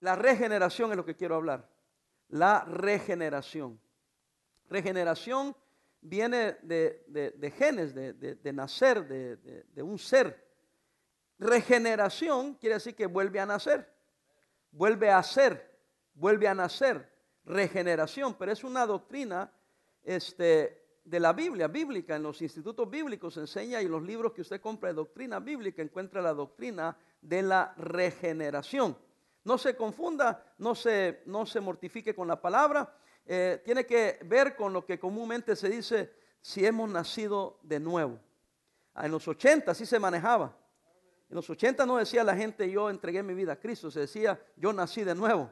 La regeneración es lo que quiero hablar. La regeneración. Regeneración viene de genes, de nacer, de un ser. Regeneración quiere decir que vuelve a nacer, vuelve a ser, vuelve a nacer. Regeneración, pero es una doctrina de la Biblia, bíblica. En los institutos bíblicos se enseña, y en los libros que usted compra de doctrina bíblica encuentra la doctrina de la regeneración. No se confunda, no se mortifique con la palabra. Tiene que ver con lo que comúnmente se dice, si hemos nacido de nuevo. En los 80 así se manejaba. En los 80 no decía la gente, yo entregué mi vida a Cristo. Se decía, yo nací de nuevo.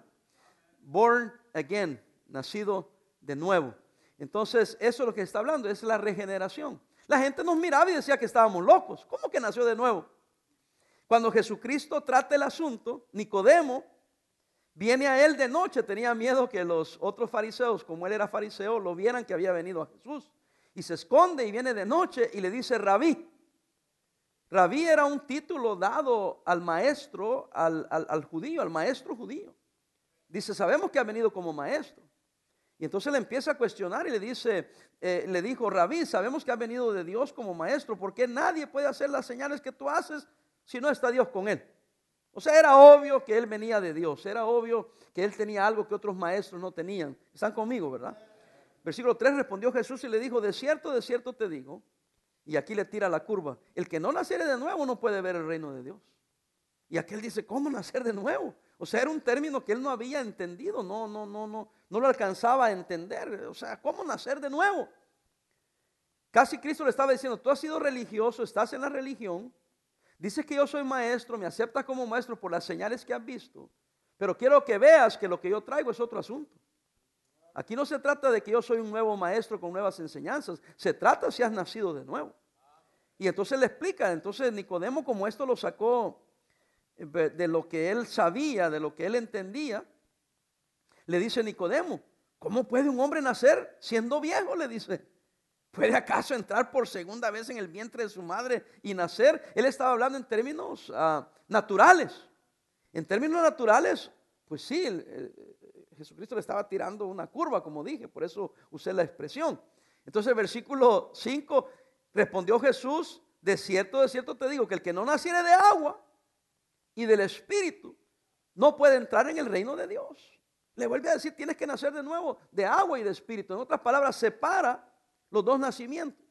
Born again, nacido de nuevo. Entonces, eso es lo que está hablando, es la regeneración. La gente nos miraba y decía que estábamos locos. ¿Cómo que nació de nuevo? Cuando Jesucristo trata el asunto, Nicodemo viene a él de noche. Tenía miedo que los otros fariseos, como él era fariseo, lo vieran que había venido a Jesús. Y se esconde y viene de noche y le dice, Rabí. Rabí era un título dado al maestro, al judío, al maestro judío. Dice, sabemos que ha venido como maestro. Y entonces le empieza a cuestionar y le dijo, Rabí, sabemos que ha venido de Dios como maestro. ¿Por qué nadie puede hacer las señales que tú haces si no está Dios con él? O sea, era obvio que él venía de Dios. Era obvio que él tenía algo que otros maestros no tenían. Están conmigo, ¿verdad? Versículo 3, respondió Jesús y le dijo, de cierto te digo. Y aquí le tira la curva. El que no naciere de nuevo no puede ver el reino de Dios. Y aquel dice, ¿cómo nacer de nuevo? O sea, era un término que él no había entendido, no lo alcanzaba a entender. O sea, ¿cómo nacer de nuevo? Casi Cristo le estaba diciendo, tú has sido religioso, estás en la religión, dices que yo soy maestro, me aceptas como maestro por las señales que has visto, pero quiero que veas que lo que yo traigo es otro asunto. Aquí no se trata de que yo soy un nuevo maestro con nuevas enseñanzas. Se trata si has nacido de nuevo. Y entonces le explica. Entonces Nicodemo, como esto lo sacó de lo que él sabía, de lo que él entendía, le dice Nicodemo, ¿cómo puede un hombre nacer siendo viejo? Le dice, ¿puede acaso entrar por segunda vez en el vientre de su madre y nacer? Él estaba hablando en términos naturales. En términos naturales, pues sí, Jesucristo le estaba tirando una curva, como dije, por eso usé la expresión. Entonces, versículo 5, respondió Jesús, de cierto te digo, que el que no naciere de agua y del Espíritu no puede entrar en el reino de Dios. Le vuelve a decir, tienes que nacer de nuevo de agua y de Espíritu. En otras palabras, separa los dos nacimientos.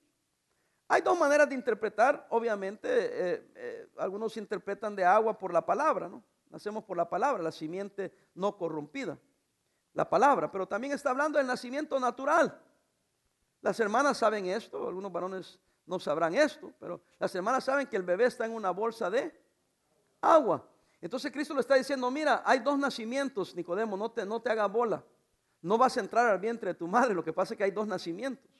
Hay dos maneras de interpretar, obviamente, algunos interpretan de agua por la palabra, ¿no? Nacemos por la palabra, la simiente no corrompida. La palabra, pero también está hablando del nacimiento natural. Las hermanas saben esto, algunos varones no sabrán esto, pero las hermanas saben que el bebé está en una bolsa de agua. Entonces Cristo le está diciendo, mira, hay dos nacimientos, Nicodemo, no te hagas bola. No vas a entrar al vientre de tu madre, lo que pasa es que hay dos nacimientos.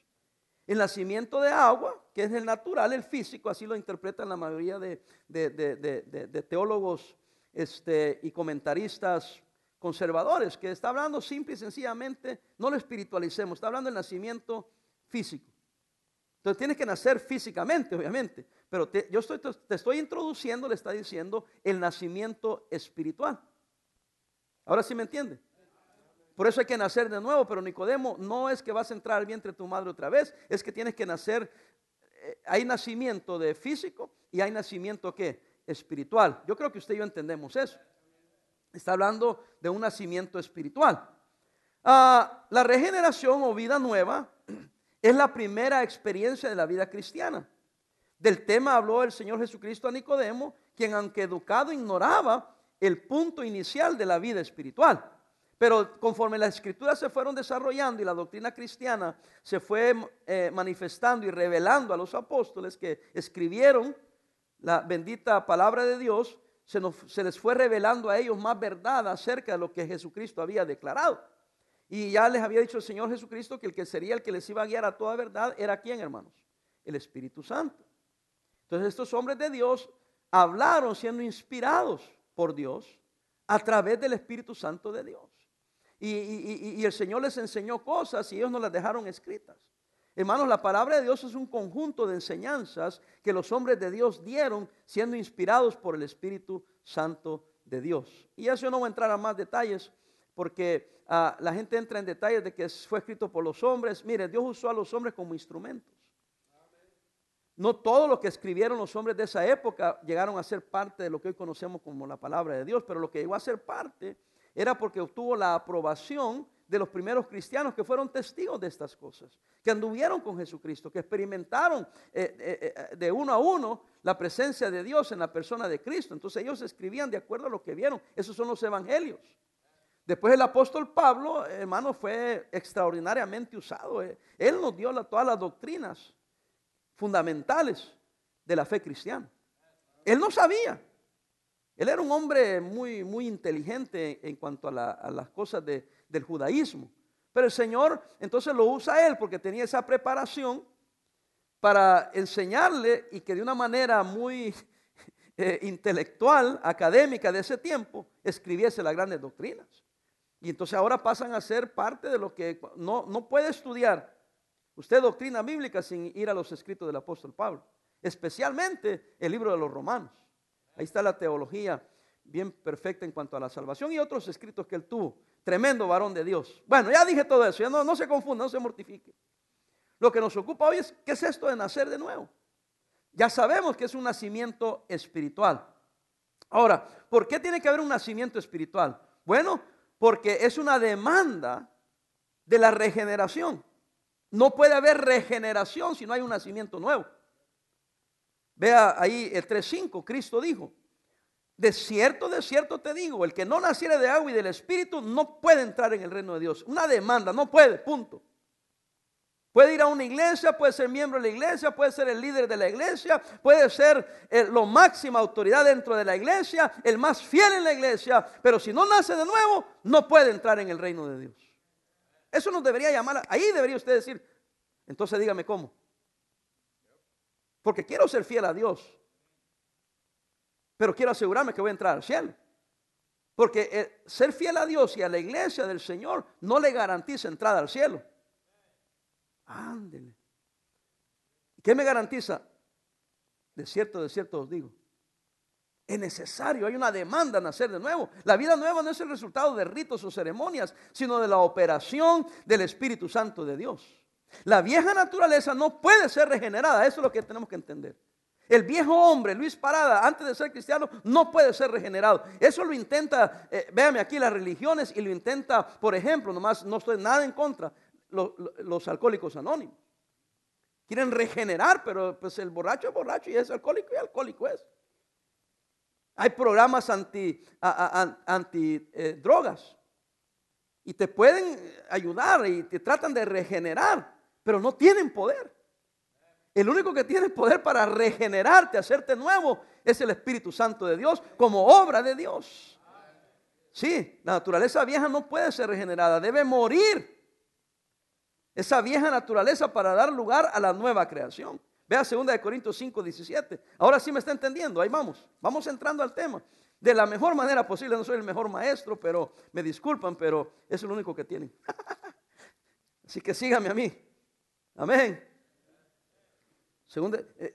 El nacimiento de agua, que es el natural, el físico, así lo interpretan la mayoría de teólogos y comentaristas conservadores, que está hablando simple y sencillamente, no lo espiritualicemos, está hablando del nacimiento físico. Entonces tienes que nacer físicamente, obviamente, pero te estoy introduciendo, le está diciendo, el nacimiento espiritual. Ahora sí me entiende. Por eso hay que nacer de nuevo, pero Nicodemo, no es que vas a entrar al vientre de tu madre otra vez, es que tienes que nacer. Hay nacimiento de físico y hay nacimiento ¿qué? Espiritual. Yo creo que usted y yo entendemos eso. Está hablando de un nacimiento espiritual. La regeneración o vida nueva es la primera experiencia de la vida cristiana. Del tema habló el Señor Jesucristo a Nicodemo, quien aunque educado ignoraba el punto inicial de la vida espiritual. Pero conforme las escrituras se fueron desarrollando y la doctrina cristiana se fue manifestando y revelando a los apóstoles que escribieron la bendita palabra de Dios, se les fue revelando a ellos más verdad acerca de lo que Jesucristo había declarado. Y ya les había dicho el Señor Jesucristo que el que sería el que les iba a guiar a toda verdad era ¿quién, hermanos? El Espíritu Santo. Entonces estos hombres de Dios hablaron siendo inspirados por Dios a través del Espíritu Santo de Dios. Y el Señor les enseñó cosas y ellos nos las dejaron escritas. Hermanos, la palabra de Dios es un conjunto de enseñanzas que los hombres de Dios dieron siendo inspirados por el Espíritu Santo de Dios. Y eso yo no voy a entrar a más detalles, porque la gente entra en detalles de que fue escrito por los hombres. Mire, Dios usó a los hombres como instrumentos. No todo lo que escribieron los hombres de esa época llegaron a ser parte de lo que hoy conocemos como la palabra de Dios, pero lo que llegó a ser parte era porque obtuvo la aprobación de los primeros cristianos que fueron testigos de estas cosas, que anduvieron con Jesucristo, que experimentaron de uno a uno la presencia de Dios en la persona de Cristo. Entonces ellos escribían de acuerdo a lo que vieron. Esos son los evangelios. Después el apóstol Pablo, hermano, fue extraordinariamente usado. Él nos dio todas las doctrinas fundamentales de la fe cristiana. Él no sabía. Él era un hombre muy, muy inteligente en cuanto a las cosas del judaísmo. Pero el Señor entonces lo usa a él porque tenía esa preparación para enseñarle, y que de una manera muy intelectual, académica de ese tiempo, escribiese las grandes doctrinas. Y entonces ahora pasan a ser parte de lo que no puede estudiar usted doctrina bíblica sin ir a los escritos del apóstol Pablo, especialmente el libro de los Romanos. Ahí está la teología bien perfecta en cuanto a la salvación y otros escritos que él tuvo. Tremendo varón de Dios. Bueno, ya dije todo eso, ya no se confunda, no se mortifique. Lo que nos ocupa hoy es, ¿qué es esto de nacer de nuevo? Ya sabemos que es un nacimiento espiritual. Ahora, ¿por qué tiene que haber un nacimiento espiritual? Bueno, porque es una demanda de la regeneración. No puede haber regeneración si no hay un nacimiento nuevo. Vea ahí el 3:5, Cristo dijo: de cierto te digo, el que no naciere de agua y del Espíritu no puede entrar en el reino de Dios. Una demanda, no puede, punto. Puede ir a una iglesia, puede ser miembro de la iglesia, puede ser el líder de la iglesia, puede ser la máxima autoridad dentro de la iglesia, el más fiel en la iglesia, pero si no nace de nuevo, no puede entrar en el reino de Dios. Eso nos debería llamar, ahí debería usted decir, entonces dígame cómo. Porque quiero ser fiel a Dios, pero quiero asegurarme que voy a entrar al cielo. Porque ser fiel a Dios y a la iglesia del Señor no le garantiza entrada al cielo. Ándele. ¿Qué me garantiza? De cierto os digo. Es necesario, hay una demanda a nacer de nuevo. La vida nueva no es el resultado de ritos o ceremonias, sino de la operación del Espíritu Santo de Dios. La vieja naturaleza no puede ser regenerada, eso es lo que tenemos que entender. El viejo hombre, Luis Parada, antes de ser cristiano, no puede ser regenerado. Eso lo intenta, véame aquí, las religiones, y lo intenta, por ejemplo, nomás no estoy nada en contra, los Alcohólicos Anónimos. Quieren regenerar, pero pues el borracho es borracho y es alcohólico y alcohólico es. Hay programas anti drogas y te pueden ayudar y te tratan de regenerar, pero no tienen poder. El único que tiene poder para regenerarte, hacerte nuevo, es el Espíritu Santo de Dios como obra de Dios. Sí, la naturaleza vieja no puede ser regenerada, debe morir esa vieja naturaleza para dar lugar a la nueva creación. Vea 2 Corintios 5:17. Ahora sí me está entendiendo, ahí vamos entrando al tema de la mejor manera posible. No soy el mejor maestro, pero me disculpan, pero es lo único que tienen. Así que sígame a mí, amén.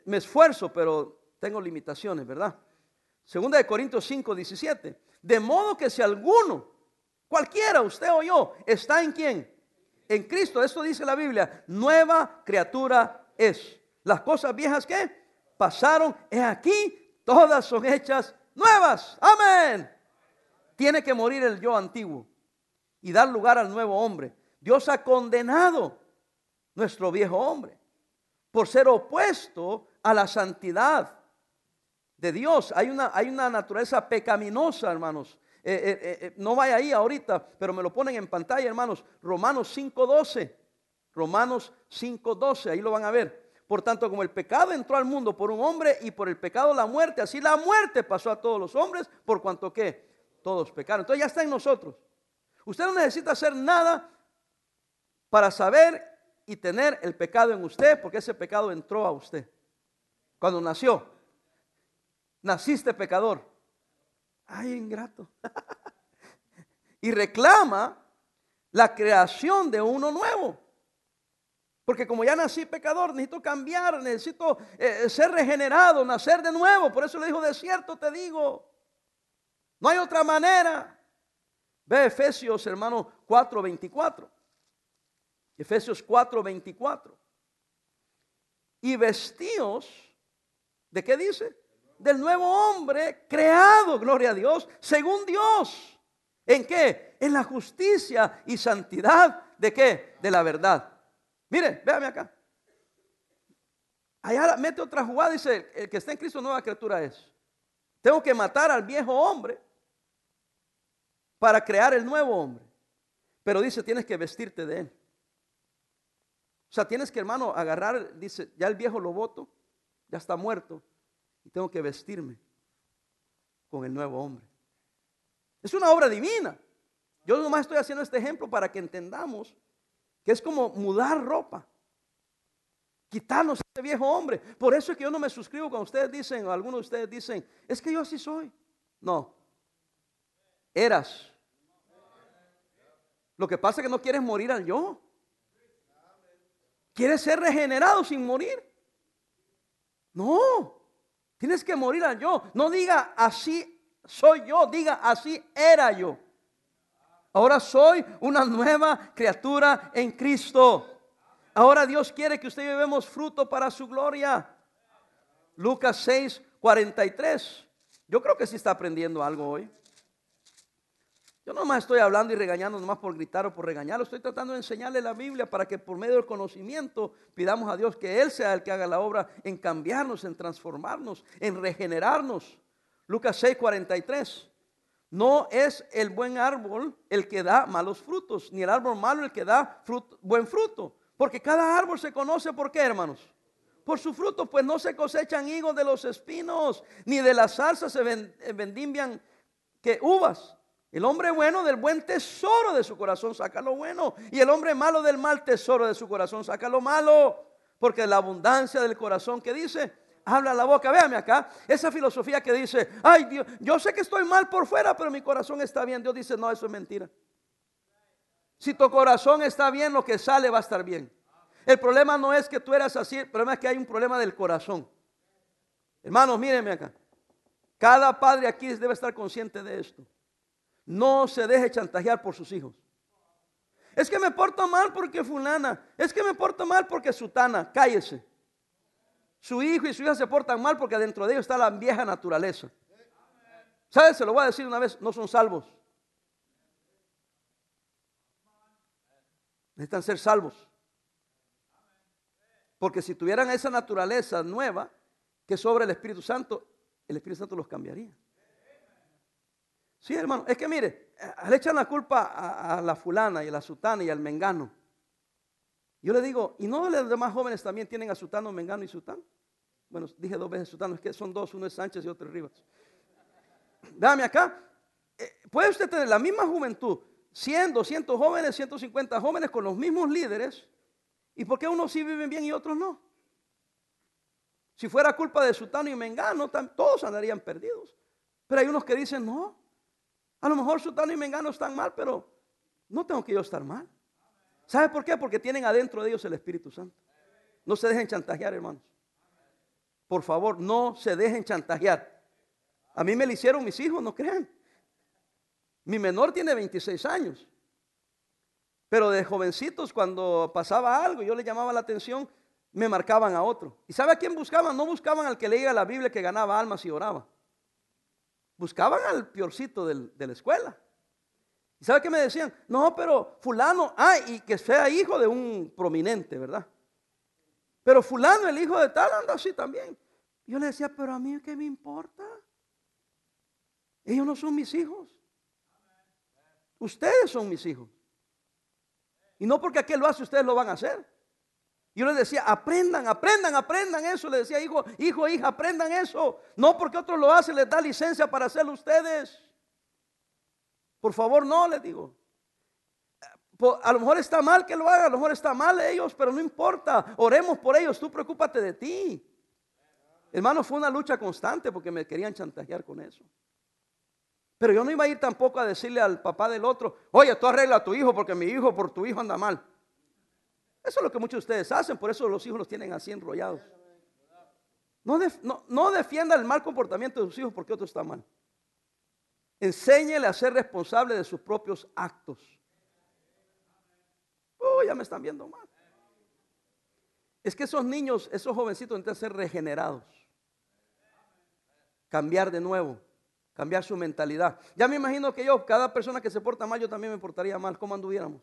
Me esfuerzo, pero tengo limitaciones, ¿verdad? 2 Corintios 5:17. De modo que si alguno, cualquiera, usted o yo, está en ¿quién? En Cristo, esto dice la Biblia, nueva criatura es. Las cosas viejas que pasaron, es aquí, todas son hechas nuevas. Amén. Tiene que morir el yo antiguo y dar lugar al nuevo hombre. Dios ha condenado nuestro viejo hombre por ser opuesto a la santidad de Dios. Hay una naturaleza pecaminosa, hermanos. No vaya ahí ahorita, pero me lo ponen en pantalla, hermanos. Romanos 5:12. Romanos 5:12, ahí lo van a ver. Por tanto, como el pecado entró al mundo por un hombre y por el pecado la muerte, así la muerte pasó a todos los hombres, por cuanto que todos pecaron. Entonces ya está en nosotros. Usted no necesita hacer nada para saber y tener el pecado en usted, porque ese pecado entró a usted. Cuando nació, naciste pecador. Ay, ingrato. Y reclama la creación de uno nuevo. Porque como ya nací pecador, necesito cambiar, necesito ser regenerado, nacer de nuevo. Por eso le dijo, de cierto te digo, No hay otra manera. Ve Efesios, hermano, 4:24. Efesios 4:24. Y vestíos, ¿de qué dice? Del nuevo hombre creado, gloria a Dios, según Dios. ¿En qué? En la justicia y santidad, ¿de qué? De la verdad. Mire, véame acá. Allá mete otra jugada, dice, el que está en Cristo nueva criatura es. Tengo que matar al viejo hombre para crear el nuevo hombre. Pero dice, tienes que vestirte de él. O sea, tienes que, hermano, agarrar, dice, ya el viejo lo boto, ya está muerto, y tengo que vestirme con el nuevo hombre. Es una obra divina. Yo nomás estoy haciendo este ejemplo para que entendamos que es como mudar ropa, quitarnos este viejo hombre. Por eso es que yo no me suscribo cuando ustedes dicen, o algunos de ustedes dicen, es que yo así soy. No, eras. Lo que pasa es que no quieres morir al yo. ¿Quieres ser regenerado sin morir? No, tienes que morir al yo. No diga así soy yo, diga así era yo. Ahora soy una nueva criatura en Cristo. Ahora Dios quiere que usted llevemos fruto para su gloria. Lucas 6:43. Yo creo que sí está aprendiendo algo hoy. Yo nomás estoy hablando y regañando nomás por gritar o por regañarlo. Estoy tratando de enseñarle la Biblia para que por medio del conocimiento pidamos a Dios que Él sea el que haga la obra en cambiarnos, en transformarnos, en regenerarnos. Lucas 6:43. No es el buen árbol el que da malos frutos, ni el árbol malo el que da buen fruto. Porque cada árbol se conoce, ¿por qué, hermanos? Por su fruto, pues no se cosechan higos de los espinos, ni de la zarza se vendimian que uvas. El hombre bueno del buen tesoro de su corazón saca lo bueno, y el hombre malo del mal tesoro de su corazón saca lo malo, porque la abundancia del corazón, que dice, habla la boca. Véame acá, esa filosofía que dice, ay Dios, yo sé que estoy mal por fuera, pero mi corazón está bien. Dios dice, no, eso es mentira. Si tu corazón está bien, lo que sale va a estar bien. El problema no es que tú eras así, el problema es que hay un problema del corazón. Hermanos, mírenme acá. Cada padre aquí debe estar consciente de esto. No se deje chantajear por sus hijos. Es que me porto mal porque fulana, es que me porto mal porque sutana. Cállese. Su hijo y su hija se portan mal porque dentro de ellos está la vieja naturaleza. ¿Sabes? Se lo voy a decir una vez, no son salvos. Necesitan ser salvos. Porque si tuvieran esa naturaleza nueva que sobra el Espíritu Santo los cambiaría. Sí, hermano, es que mire, le echan la culpa a la fulana y a la sutana y al mengano. Yo le digo, ¿y no los demás jóvenes también tienen a sutano, mengano y sutano? Bueno, dije dos veces sutano, es que son dos, uno es Sánchez y otro es Rivas. Dame acá, puede usted tener la misma juventud, 100, 200 jóvenes, 150 jóvenes con los mismos líderes, ¿y por qué unos sí viven bien y otros no? Si fuera culpa de sutano y mengano, todos andarían perdidos. Pero hay unos que dicen, no, a lo mejor sutano y mengano están mal, pero no tengo que yo estar mal. ¿Sabe por qué? Porque tienen adentro de ellos el Espíritu Santo. No se dejen chantajear, hermanos. Por favor, no se dejen chantajear. A mí me lo hicieron mis hijos, no crean. Mi menor tiene 26 años. Pero de jovencitos, cuando pasaba algo, yo le llamaba la atención, me marcaban a otro. ¿Y sabe a quién buscaban? No buscaban al que leía la Biblia, que ganaba almas y oraba. Buscaban al peorcito de la escuela. ¿Y sabe qué me decían? No, pero fulano, y que sea hijo de un prominente, ¿verdad? Pero fulano, el hijo de tal, anda así también. Yo le decía, pero a mí qué me importa. Ellos no son mis hijos. Ustedes son mis hijos. Y no porque aquel lo hace, ustedes lo van a hacer. Yo les decía, aprendan eso. Les decía, hijo, hija, aprendan eso. No porque otros lo hacen, les da licencia para hacerlo ustedes. Por favor, no, les digo. A lo mejor está mal que lo hagan, a lo mejor está mal ellos, pero no importa. Oremos por ellos, tú preocúpate de ti. Hermano, fue una lucha constante porque me querían chantajear con eso. Pero yo no iba a ir tampoco a decirle al papá del otro, oye, tú arregla a tu hijo porque mi hijo por tu hijo anda mal. Eso es lo que muchos de ustedes hacen, por eso los hijos los tienen así enrollados. No defienda el mal comportamiento de sus hijos porque otro está mal. Enséñele a ser responsable de sus propios actos. Oh, ya me están viendo mal. Es que esos niños, esos jovencitos necesitan ser regenerados. Cambiar de nuevo, cambiar su mentalidad. Ya me imagino que yo, cada persona que se porta mal, yo también me portaría mal. ¿Cómo anduviéramos?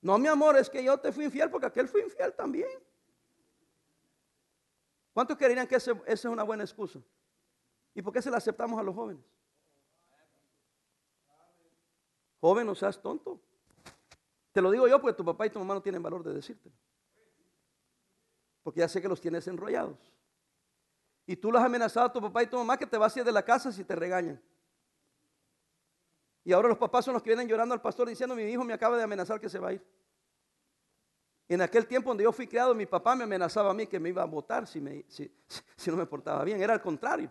No, mi amor, es que yo te fui infiel porque aquel fue infiel también. ¿Cuántos creerían que esa es una buena excusa? ¿Y por qué se la aceptamos a los jóvenes? Joven, no seas tonto. Te lo digo yo porque tu papá y tu mamá no tienen valor de decírtelo. Porque ya sé que los tienes enrollados. Y tú los has amenazado a tu papá y tu mamá que te vas a ir de la casa si te regañan. Y ahora los papás son los que vienen llorando al pastor diciendo, mi hijo me acaba de amenazar que se va a ir. En aquel tiempo donde yo fui criado, mi papá me amenazaba a mí que me iba a botar si no me portaba bien. Era al contrario.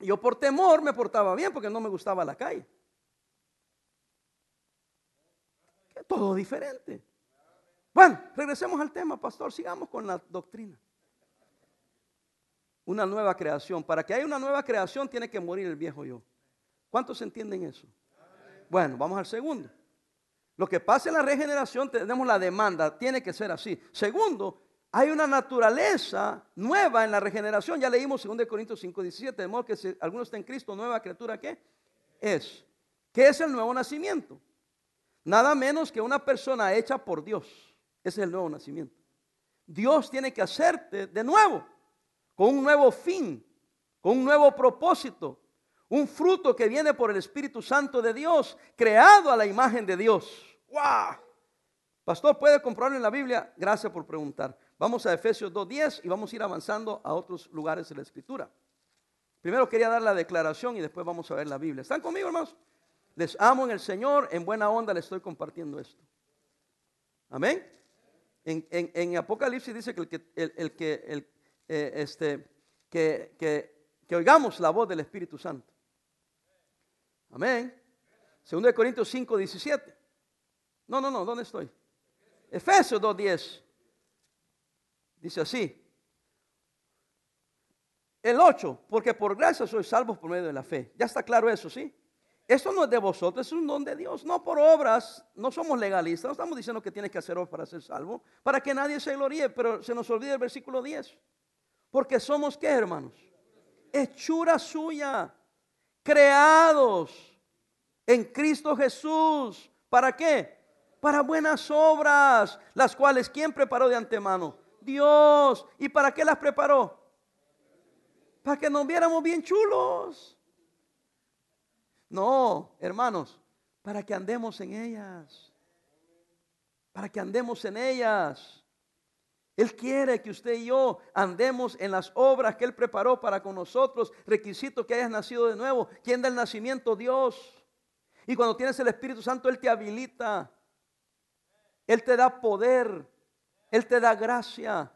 Yo por temor me portaba bien porque no me gustaba la calle. Todo diferente. Bueno, regresemos al tema, pastor. Sigamos con la doctrina. Una nueva creación. Para que haya una nueva creación tiene que morir el viejo yo. ¿Cuántos entienden eso? Bueno, vamos al segundo. Lo que pasa en la regeneración, tenemos la demanda, tiene que ser así. Segundo, hay una naturaleza nueva en la regeneración. Ya leímos 2 Corintios 5:17, de modo que si alguno está en Cristo, nueva criatura, ¿qué es? ¿Qué es el nuevo nacimiento? Nada menos que una persona hecha por Dios. Ese es el nuevo nacimiento. Dios tiene que hacerte de nuevo, con un nuevo fin, con un nuevo propósito. Un fruto que viene por el Espíritu Santo de Dios, creado a la imagen de Dios. ¡Wow! Pastor, ¿puede comprobarlo en la Biblia? Gracias por preguntar. Vamos a Efesios 2:10 y vamos a ir avanzando a otros lugares de la Escritura. Primero quería dar la declaración y después vamos a ver la Biblia. ¿Están conmigo, hermanos? Les amo en el Señor, en buena onda les estoy compartiendo esto. ¿Amén? En Apocalipsis dice que oigamos la voz del Espíritu Santo. Amén. 2 Corintios 5:17. No, ¿dónde estoy? Efesios 2:10. Dice así. El 8, porque por gracia sois salvos por medio de la fe. Ya está claro eso, ¿sí? Esto no es de vosotros, es un don de Dios. No por obras, no somos legalistas, no estamos diciendo que tienes que hacer obras para ser salvo, para que nadie se gloríe, pero se nos olvida el versículo 10. Porque somos, ¿qué, hermanos? Hechura suya, creados en Cristo Jesús. ¿Para qué? Para buenas obras, las cuales ¿quién preparó de antemano? Dios. ¿Y para qué las preparó? Para que nos viéramos bien chulos. No, hermanos, para que andemos en ellas. Para que andemos en ellas. Él quiere que usted y yo andemos en las obras que Él preparó para con nosotros. Requisito que hayas nacido de nuevo. ¿Quién da el nacimiento? Dios. Y cuando tienes el Espíritu Santo, Él te habilita. Él te da poder. Él te da gracia.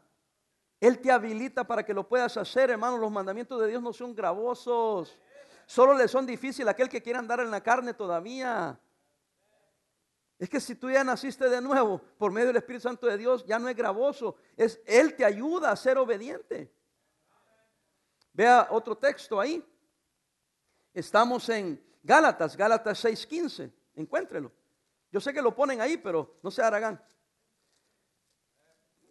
Él te habilita para que lo puedas hacer, hermano. Los mandamientos de Dios no son gravosos. Solo le son difíciles a aquel que quiere andar en la carne todavía. Es que si tú ya naciste de nuevo por medio del Espíritu Santo de Dios, ya no es gravoso. Él te ayuda a ser obediente. Vea otro texto ahí. Estamos en Gálatas, Gálatas 6:15. Encuéntrelo. Yo sé que lo ponen ahí, pero no se haragán.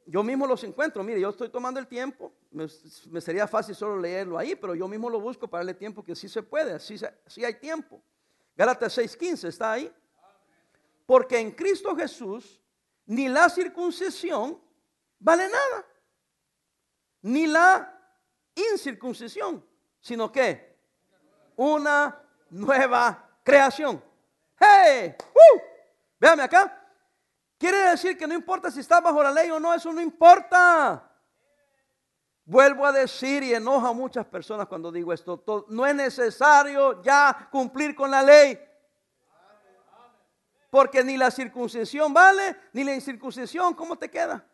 Yo mismo los encuentro. Mire, yo estoy tomando el tiempo. Me sería fácil solo leerlo ahí, pero yo mismo lo busco para darle tiempo, que sí se puede, sí hay tiempo. Gálatas 6:15 está ahí. Porque en Cristo Jesús ni la circuncisión vale nada, ni la incircuncisión, sino que una nueva creación. ¡Hey! Véame acá. Quiere decir que no importa si estás bajo la ley o no, eso no importa. Vuelvo a decir, y enoja a muchas personas cuando digo esto, no es necesario ya cumplir con la ley. Porque ni la circuncisión vale, ni la incircuncisión. ¿Cómo te queda?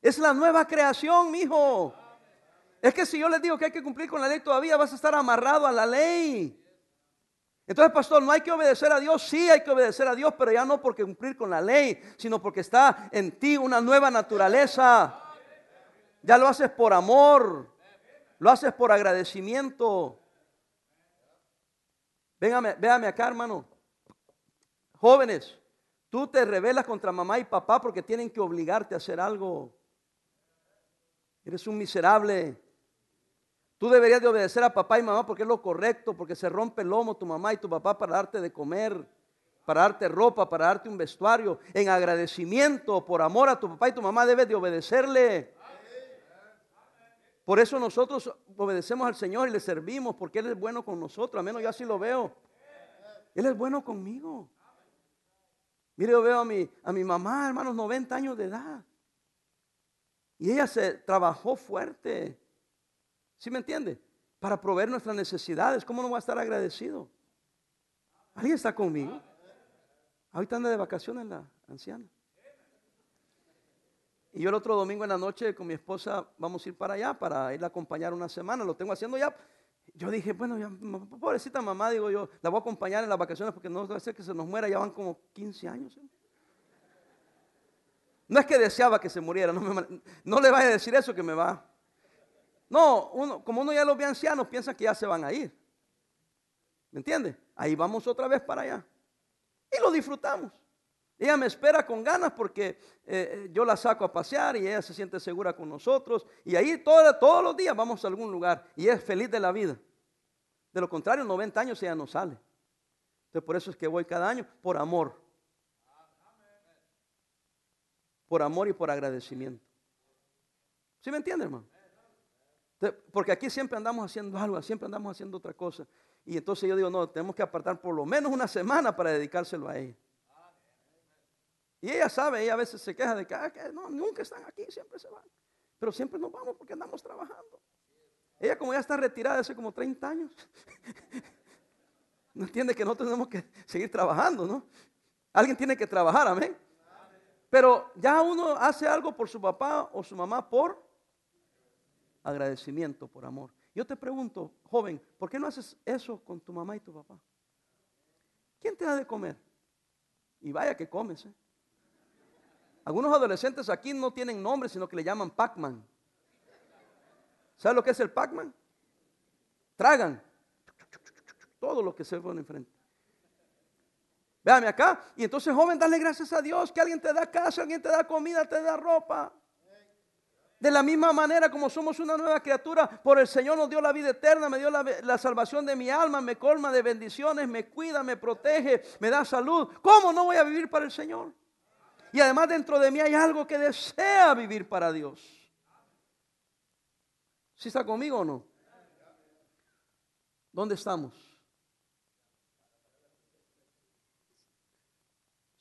Es la nueva creación, mijo. Es que si yo les digo que hay que cumplir con la ley todavía, vas a estar amarrado a la ley. Entonces, pastor, ¿no hay que obedecer a Dios? Sí, hay que obedecer a Dios, pero ya no porque cumplir con la ley, sino porque está en ti una nueva naturaleza. Ya lo haces por amor, lo haces por agradecimiento. Véame acá, hermano. Jóvenes, tú te rebelas contra mamá y papá porque tienen que obligarte a hacer algo. Eres un miserable. Tú deberías de obedecer a papá y mamá porque es lo correcto, porque se rompe el lomo tu mamá y tu papá para darte de comer, para darte ropa, para darte un vestuario. En agradecimiento, por amor a tu papá y tu mamá debes de obedecerle. Por eso nosotros obedecemos al Señor y le servimos porque Él es bueno con nosotros, al menos yo así lo veo. Él es bueno conmigo. Mire, yo veo a mi mamá, hermanos, 90 años de edad. Y ella se trabajó fuerte. ¿Sí me entiende? Para proveer nuestras necesidades. ¿Cómo no voy a estar agradecido? ¿Alguien está conmigo? Ahorita anda de vacaciones la anciana. Y yo el otro domingo en la noche con mi esposa vamos a ir para allá para irla a acompañar una semana. Lo tengo haciendo ya. Yo dije, bueno, ya, pobrecita mamá, digo yo, la voy a acompañar en las vacaciones porque no va a ser que se nos muera. Ya van como 15 años. ¿Eh? No es que deseaba que se muriera. No le vaya a decir eso que me va. No, como uno ya los ve ancianos, piensa que ya se van a ir. ¿Me entiendes? Ahí vamos otra vez para allá. Y lo disfrutamos. Ella me espera con ganas porque yo la saco a pasear y ella se siente segura con nosotros. Y ahí todos los días vamos a algún lugar y es feliz de la vida. De lo contrario, 90 años ella no sale. Entonces por eso es que voy cada año, por amor. Por amor y por agradecimiento. ¿Sí me entiende, hermano? Entonces, porque aquí siempre andamos haciendo algo, siempre andamos haciendo otra cosa. Y entonces yo digo, no, tenemos que apartar por lo menos una semana para dedicárselo a ella. Y ella sabe, ella a veces se queja de que, no, nunca están aquí, siempre se van. Pero siempre nos vamos porque andamos trabajando. Ella como ya está retirada hace como 30 años. No entiende que nosotros tenemos que seguir trabajando, ¿no? Alguien tiene que trabajar, amén. Pero ya uno hace algo por su papá o su mamá por agradecimiento, por amor. Yo te pregunto, joven, ¿por qué no haces eso con tu mamá y tu papá? ¿Quién te da de comer? Y vaya que comes, ¿eh? Algunos adolescentes aquí no tienen nombre, sino que le llaman Pac-Man. ¿Sabes lo que es el Pac-Man? Tragan todo lo que se pone enfrente. Véame acá. Y entonces, joven, dale gracias a Dios que alguien te da casa, alguien te da comida, te da ropa. De la misma manera como somos una nueva criatura, por el Señor nos dio la vida eterna, me dio la salvación de mi alma, me colma de bendiciones, me cuida, me protege, me da salud. ¿Cómo no voy a vivir para el Señor? Y además dentro de mí hay algo que desea vivir para Dios. ¿Sí está conmigo o no? ¿Dónde estamos?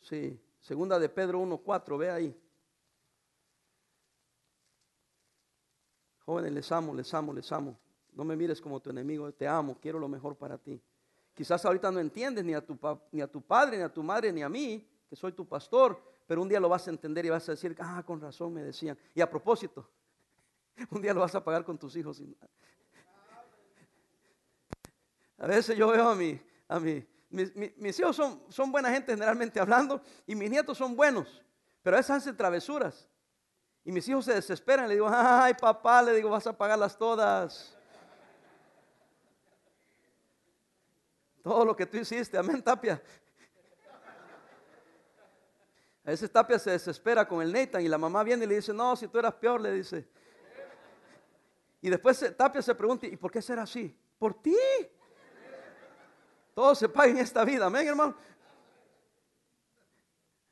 Sí, segunda de Pedro 1:4, ve ahí. Jóvenes, les amo, les amo, les amo. No me mires como tu enemigo, te amo, quiero lo mejor para ti. Quizás ahorita no entiendes ni a tu padre, ni a tu madre, ni a mí, que soy tu pastor. Pero un día lo vas a entender y vas a decir, ah, con razón me decían. Y a propósito, un día lo vas a pagar con tus hijos. A veces yo veo mis hijos son buena gente generalmente hablando y mis nietos son buenos, pero a veces hacen travesuras. Y mis hijos se desesperan, le digo, ay papá, le digo, vas a pagarlas todas. Todo lo que tú hiciste, amén, Tapia. A veces Tapia se desespera con el Nathan y la mamá viene y le dice, no, si tú eras peor, le dice. Y después Tapia se pregunta, ¿y por qué será así? Por ti. Todo se paga en esta vida, amén, hermano.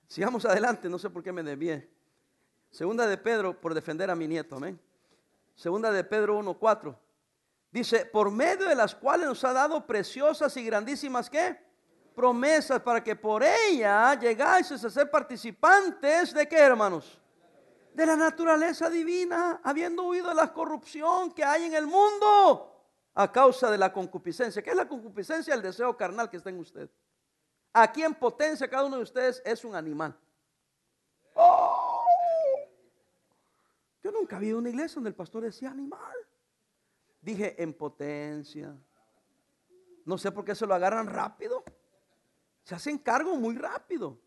Sigamos adelante, no sé por qué me desvié. Segunda de Pedro, por defender a mi nieto, amén. Segunda de Pedro 1:4. Dice, por medio de las cuales nos ha dado preciosas y grandísimas, ¿qué? Promesas, para que por ella llegáis a ser participantes de qué, hermanos, de la naturaleza divina, habiendo huido de la corrupción que hay en el mundo a causa de la concupiscencia. ¿Qué es la concupiscencia? El deseo carnal que está en usted. Aquí en potencia cada uno de ustedes es un animal. ¡Oh! Yo nunca vi una iglesia donde el pastor decía animal. Dije en potencia. No sé por qué se lo agarran rápido. Se hacen cargo muy rápido.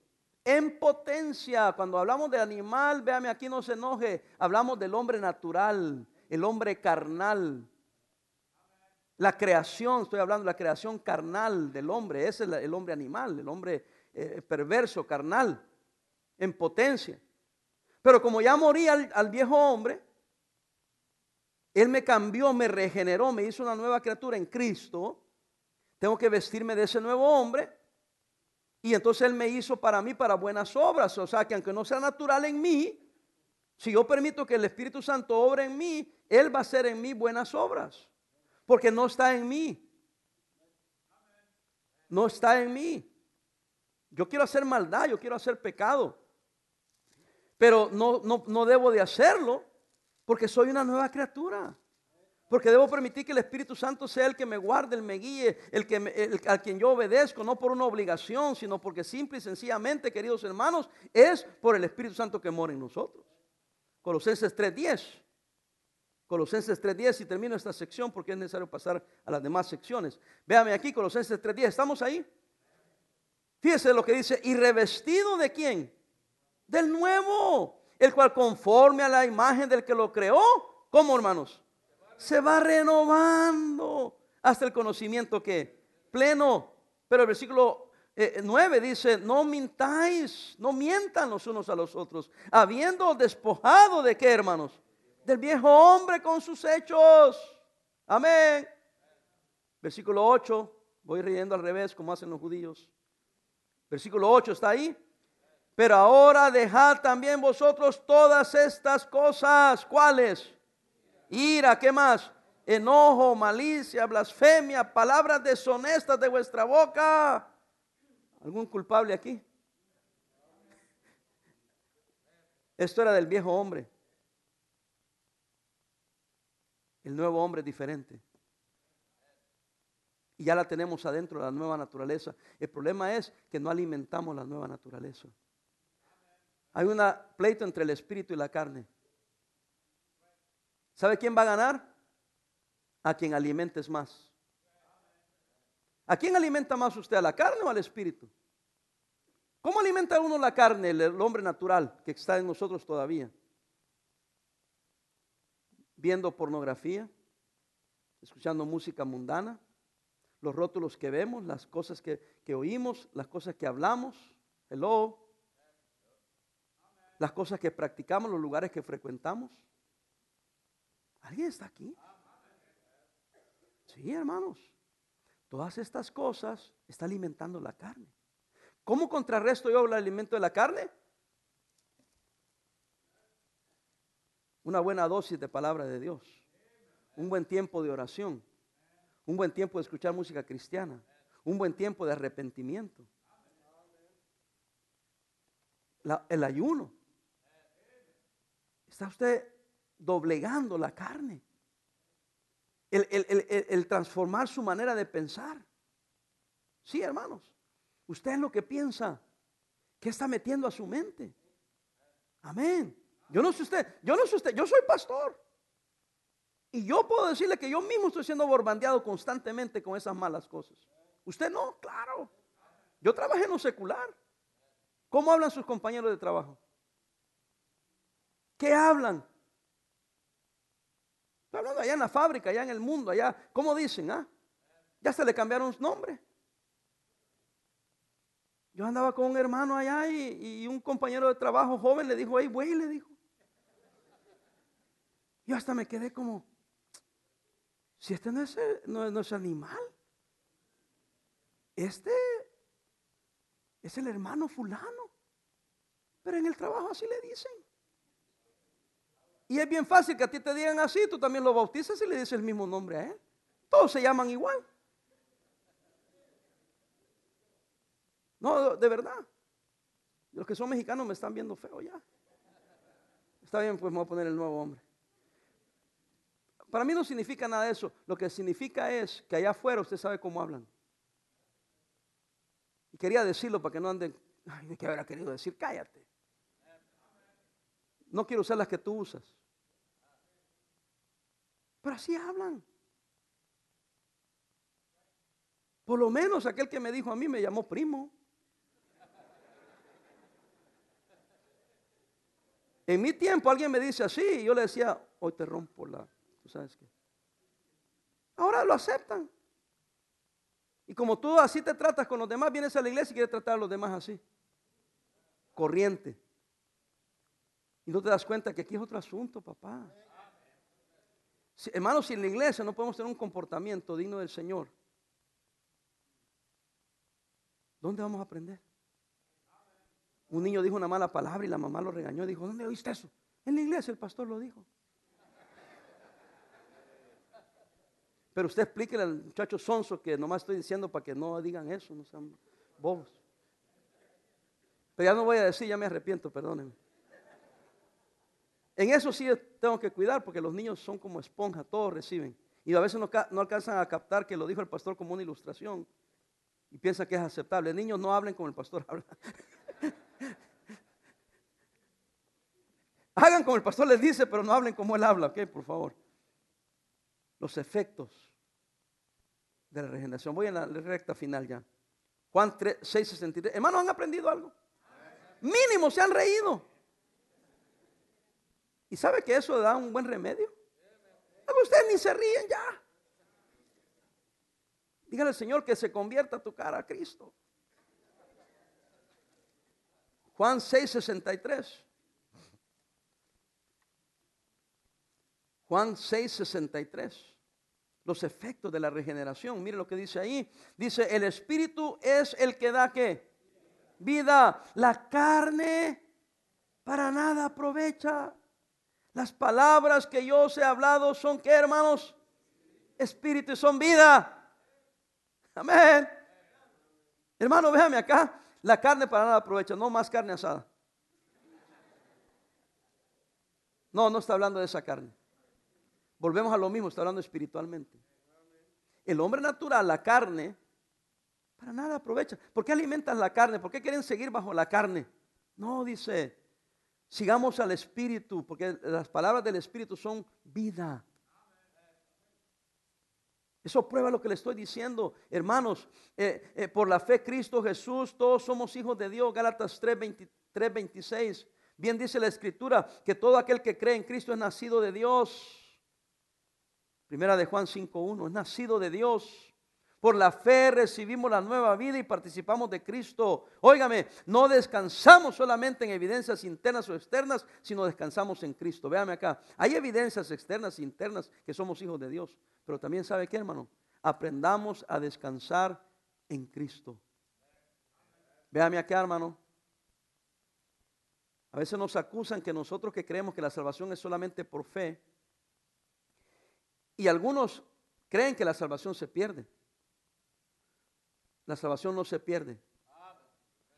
En potencia, cuando hablamos de animal, véame aquí, no se enoje, hablamos del hombre natural, el hombre carnal. La creación, estoy hablando de la creación carnal del hombre, ese es el hombre animal, el hombre perverso, carnal, en potencia. Pero como ya morí al viejo hombre, Él me cambió, me regeneró, me hizo una nueva criatura en Cristo. Tengo que vestirme de ese nuevo hombre. Y entonces Él me hizo para mí, para buenas obras. O sea, que aunque no sea natural en mí, si yo permito que el Espíritu Santo obre en mí, Él va a hacer en mí buenas obras. Porque no está en mí. No está en mí. Yo quiero hacer maldad, yo quiero hacer pecado. Pero no debo de hacerlo porque soy una nueva criatura. Porque debo permitir que el Espíritu Santo sea el que me guarde, el me guíe, al quien yo obedezco, no por una obligación, sino porque simple y sencillamente, queridos hermanos, es por el Espíritu Santo que mora en nosotros. Colosenses 3:10. Colosenses 3:10, y termino esta sección porque es necesario pasar a las demás secciones. Véame aquí, Colosenses 3:10, ¿estamos ahí? Fíjese lo que dice, ¿y revestido de quién? Del nuevo, el cual conforme a la imagen del que lo creó, ¿cómo, hermanos? Se va renovando hasta el conocimiento que pleno. Pero el versículo 9 dice, no mintáis, no mientan los unos a los otros, habiendo despojado de qué, hermanos? Del viejo hombre con sus hechos. Amén. Versículo 8. Voy leyendo al revés como hacen los judíos. Versículo 8 está ahí. Pero ahora dejad también vosotros todas estas cosas. ¿Cuáles? Ira, ¿qué más? Enojo, malicia, blasfemia, palabras deshonestas de vuestra boca. ¿Algún culpable aquí? Esto era del viejo hombre. El nuevo hombre es diferente. Y ya la tenemos adentro, la nueva naturaleza. El problema es que no alimentamos la nueva naturaleza. Hay un pleito entre el espíritu y la carne. ¿Sabe quién va a ganar? A quien alimentes más. ¿A quién alimenta más usted? ¿A la carne o al espíritu? ¿Cómo alimenta uno la carne, el hombre natural que está en nosotros todavía? Viendo pornografía, escuchando música mundana, los rótulos que vemos, las cosas que oímos, las cosas que hablamos, hello, las cosas que practicamos, los lugares que frecuentamos. ¿Alguien está aquí? Sí, hermanos, todas estas cosas está alimentando la carne. ¿Cómo contrarresto yo el alimento de la carne? Una buena dosis de palabra de Dios, un buen tiempo de oración, un buen tiempo de escuchar música cristiana, un buen tiempo de arrepentimiento, el ayuno. Está usted doblegando la carne, el transformar su manera de pensar. Sí, hermanos, usted es lo que piensa, ¿qué está metiendo a su mente? Amén. Yo no sé usted, yo soy pastor. Y yo puedo decirle que yo mismo estoy siendo bombardeado constantemente con esas malas cosas. Usted no, claro. Yo trabajé en lo secular. ¿Cómo hablan sus compañeros de trabajo? ¿Qué hablan? Estoy hablando allá en la fábrica, allá en el mundo, allá. ¿Cómo dicen? ¿Ah? Ya se le cambiaron su nombre. Yo andaba con un hermano allá y un compañero de trabajo joven le dijo, hey, güey, le dijo. Yo hasta me quedé como, si este no es animal, este es el hermano fulano, pero en el trabajo así le dicen. Y es bien fácil que a ti te digan así, tú también lo bautizas y le dices el mismo nombre a él. Todos se llaman igual. No, de verdad, los que son mexicanos me están viendo feo ya. Está bien, pues me voy a poner el nuevo hombre. Para mí no significa nada de eso. Lo que significa es que allá afuera usted sabe cómo hablan. Y quería decirlo para que no anden, ay, ¿de qué habrá querido decir? Cállate. No quiero usar las que tú usas. Pero así hablan. Por lo menos aquel que me dijo a mí me llamó primo. En mi tiempo alguien me dice así y yo le decía, hoy te rompo la... ¿Tú sabes qué? Ahora lo aceptan. Y como tú así te tratas con los demás, vienes a la iglesia y quieres tratar a los demás así. Corriente. Y no te das cuenta que aquí es otro asunto, papá. Si, hermanos, si en la iglesia no podemos tener un comportamiento digno del Señor, ¿dónde vamos a aprender? Un niño dijo una mala palabra y la mamá lo regañó. Dijo, ¿dónde oíste eso? En la iglesia el pastor lo dijo. Pero usted explíquele al muchacho sonso que nomás estoy diciendo para que no digan eso, no sean bobos. Pero ya no voy a decir, ya me arrepiento, perdónenme. En eso sí tengo que cuidar, porque los niños son como esponja, todos reciben. Y a veces no alcanzan a captar que lo dijo el pastor como una ilustración y piensan que es aceptable. Niños, no hablen como el pastor habla. Hagan como el pastor les dice, pero no hablen como él habla, ok, por favor. Los efectos de la regeneración. Voy en la recta final ya. Juan 6:63. Hermanos, ¿han aprendido algo? Mínimo, se han reído. ¿Y sabe que eso da un buen remedio? Ustedes ni se ríen ya. Dígale al Señor que se convierta tu cara a Cristo. Juan 6:63. Juan 6:63. Los efectos de la regeneración. Mire lo que dice ahí. Dice, el Espíritu es el que da ¿qué? Vida. La carne para nada aprovecha. Las palabras que yo os he hablado son ¿qué, hermanos? Espíritu y son vida. Amén. Hermano, véame acá. La carne para nada aprovecha. No más carne asada. No, no está hablando de esa carne. Volvemos a lo mismo, está hablando espiritualmente. El hombre natural, la carne, para nada aprovecha. ¿Por qué alimentan la carne? ¿Por qué quieren seguir bajo la carne? No, dice, sigamos al Espíritu, porque las palabras del Espíritu son vida. Eso prueba lo que le estoy diciendo, hermanos. Por la fe Cristo Jesús, todos somos hijos de Dios. Gálatas 3:26. Bien dice la Escritura que todo aquel que cree en Cristo es nacido de Dios. Primera de Juan 5:1, es nacido de Dios. Por la fe recibimos la nueva vida y participamos de Cristo. Óigame, no descansamos solamente en evidencias internas o externas, sino descansamos en Cristo. Véame acá, hay evidencias externas e internas que somos hijos de Dios. Pero también, ¿sabe qué, hermano? Aprendamos a descansar en Cristo. Véame acá, hermano. A veces nos acusan que nosotros que creemos que la salvación es solamente por fe, y algunos creen que la salvación se pierde. La salvación no se pierde.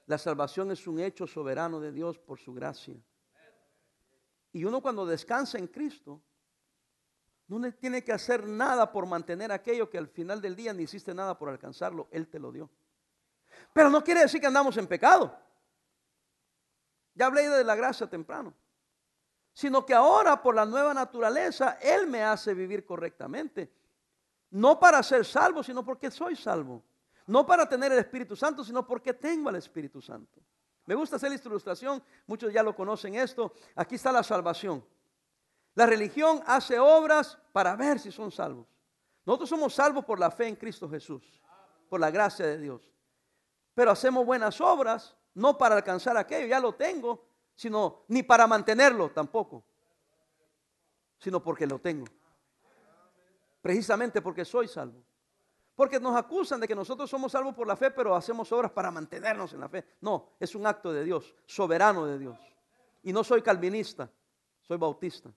La salvación es un hecho soberano de Dios por su gracia. Y uno cuando descansa en Cristo, no le tiene que hacer nada por mantener aquello que al final del día ni hiciste nada por alcanzarlo. Él te lo dio. Pero no quiere decir que andamos en pecado. Ya hablé de la gracia temprano. Sino que ahora por la nueva naturaleza Él me hace vivir correctamente. No para ser salvo, sino porque soy salvo. No para tener el Espíritu Santo, sino porque tengo al Espíritu Santo. Me gusta hacer esta ilustración, muchos ya lo conocen esto. Aquí está la salvación. La religión hace obras para ver si son salvos. Nosotros somos salvos por la fe en Cristo Jesús, por la gracia de Dios. Pero hacemos buenas obras, no para alcanzar aquello, ya lo tengo, sino ni para mantenerlo tampoco, sino porque lo tengo, precisamente porque soy salvo. Porque nos acusan de que nosotros somos salvos por la fe, pero hacemos obras para mantenernos en la fe. No, es un acto de Dios, soberano de Dios. Y no soy calvinista, soy bautista.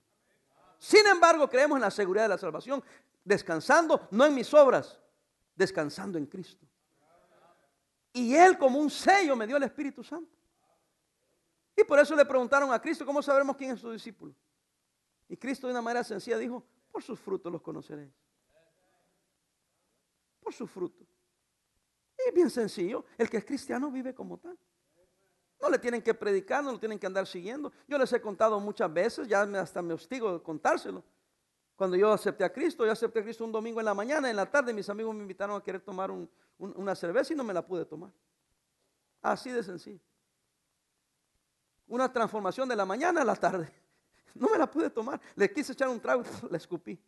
Sin embargo, creemos en la seguridad de la salvación, descansando no en mis obras, descansando en Cristo. Y Él como un sello me dio el Espíritu Santo. Y por eso le preguntaron a Cristo, ¿cómo sabremos quién es su discípulo? Y Cristo de una manera sencilla dijo, por sus frutos los conoceréis. Por sus frutos. Y bien sencillo, el que es cristiano vive como tal. No le tienen que predicar, no lo tienen que andar siguiendo. Yo les he contado muchas veces, ya hasta me hostigo de contárselo. Cuando yo acepté a Cristo un domingo en la mañana, en la tarde mis amigos me invitaron a querer tomar una cerveza y no me la pude tomar. Así de sencillo. Una transformación de la mañana a la tarde. No me la pude tomar. Le quise echar un trago, la escupí.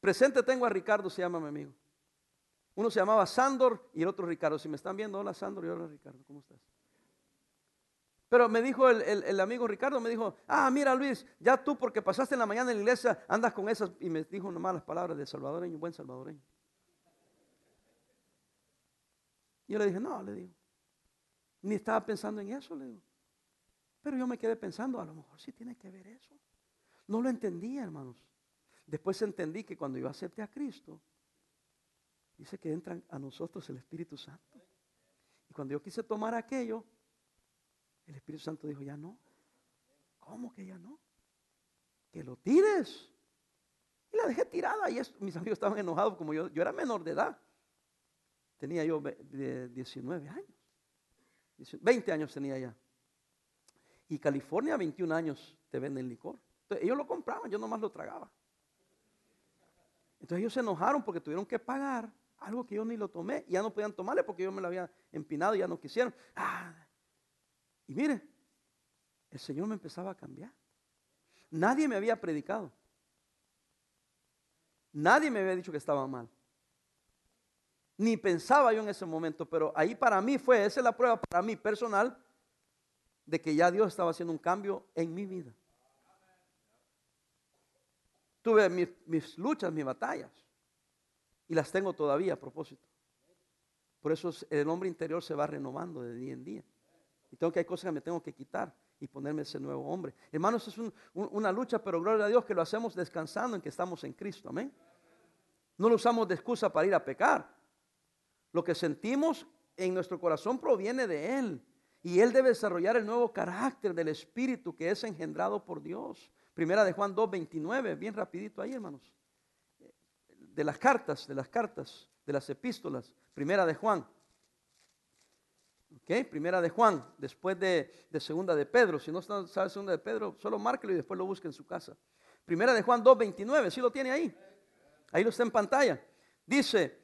Presente tengo a Ricardo, se llama mi amigo. Uno se llamaba Sandor y el otro Ricardo. Si me están viendo, hola Sandor y hola Ricardo, ¿cómo estás? Pero me dijo el amigo Ricardo, me dijo, ah, mira Luis, ya tú porque pasaste en la mañana en la iglesia, andas con esas, y me dijo unas malas palabras de salvadoreño, buen salvadoreño. Yo le dije, no, le digo, ni estaba pensando en eso, le digo. Pero yo me quedé pensando, a lo mejor sí tiene que ver eso. No lo entendía, hermanos. Después entendí que cuando yo acepté a Cristo, dice que entra a nosotros el Espíritu Santo. Y cuando yo quise tomar aquello, el Espíritu Santo dijo, ya no. ¿Cómo que ya no? Que lo tires. Y la dejé tirada. Y eso, mis amigos estaban enojados, como yo era menor de edad. Tenía yo 19 años. 20 años tenía ya. Y California, 21 años te venden licor. Entonces, ellos lo compraban, yo nomás lo tragaba. Entonces ellos se enojaron porque tuvieron que pagar algo que yo ni lo tomé. Y ya no podían tomarle porque yo me lo había empinado y ya no quisieron. ¡Ah! Y mire, el Señor me empezaba a cambiar. Nadie me había predicado. Nadie me había dicho que estaba mal. Ni pensaba yo en ese momento, pero ahí para mí fue, esa es la prueba para mí personal, de que ya Dios estaba haciendo un cambio en mi vida. Tuve mis luchas, mis batallas, y las tengo todavía a propósito. Por eso el hombre interior se va renovando de día en día. Y tengo que hay cosas que me tengo que quitar y ponerme ese nuevo hombre. Hermanos, es una lucha, pero gloria a Dios que lo hacemos descansando en que estamos en Cristo, amén. No lo usamos de excusa para ir a pecar. Lo que sentimos en nuestro corazón proviene de Él. Y Él debe desarrollar el nuevo carácter del Espíritu que es engendrado por Dios. Primera de Juan 2:29, bien rapidito ahí, hermanos. De las cartas, de las epístolas. Primera de Juan. Okay, primera de Juan, después de segunda de Pedro. Si no sabe segunda de Pedro, solo márquelo y después lo busque en su casa. Primera de Juan 2:29, ¿sí lo tiene ahí? Ahí lo está en pantalla. Dice,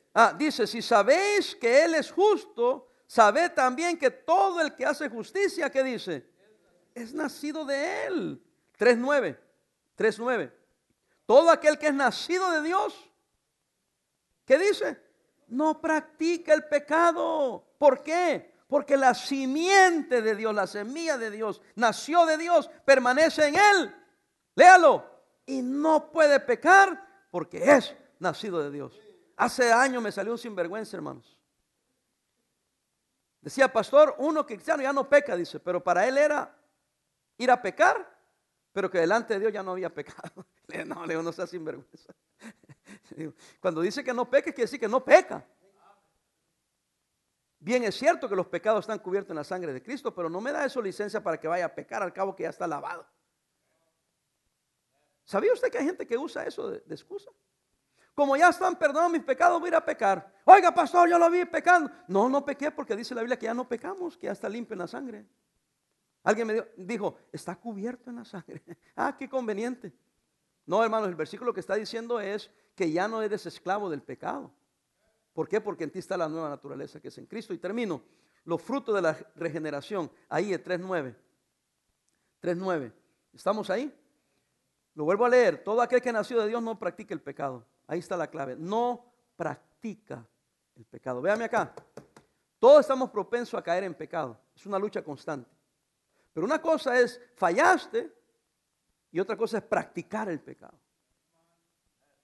si sabéis que Él es justo, sabed también que todo el que hace justicia, ¿qué dice? Es nacido de Él. 3:9. Todo aquel que es nacido de Dios, ¿qué dice? No practica el pecado. ¿Por qué? Porque la simiente de Dios, la semilla de Dios, nació de Dios, permanece en Él. Léalo. Y no puede pecar porque es nacido de Dios. Hace años me salió un sinvergüenza, hermanos. Decía, pastor, uno cristiano ya no peca, dice, pero para él era ir a pecar, pero que delante de Dios ya no había pecado. No, le digo, no sea sinvergüenza. Cuando dice que no peca, quiere decir que no peca. Bien, es cierto que los pecados están cubiertos en la sangre de Cristo, pero no me da eso licencia para que vaya a pecar, al cabo que ya está lavado. ¿Sabía usted que hay gente que usa eso de excusa? Como ya están perdonados mis pecados, voy a ir a pecar. Oiga, pastor, yo lo vi pecando. No, no pequé porque dice la Biblia que ya no pecamos, que ya está limpio en la sangre. Alguien me dijo, está cubierto en la sangre. Ah, qué conveniente. No, hermanos, el versículo que está diciendo es que ya no eres esclavo del pecado. ¿Por qué? Porque en ti está la nueva naturaleza que es en Cristo. Y termino, los frutos de la regeneración, ahí en 3:9. ¿Estamos ahí? Lo vuelvo a leer. Todo aquel que nació de Dios no practica el pecado. Ahí está la clave. No practica el pecado. Véame acá. Todos estamos propensos a caer en pecado. Es una lucha constante. Pero una cosa es fallaste y otra cosa es practicar el pecado.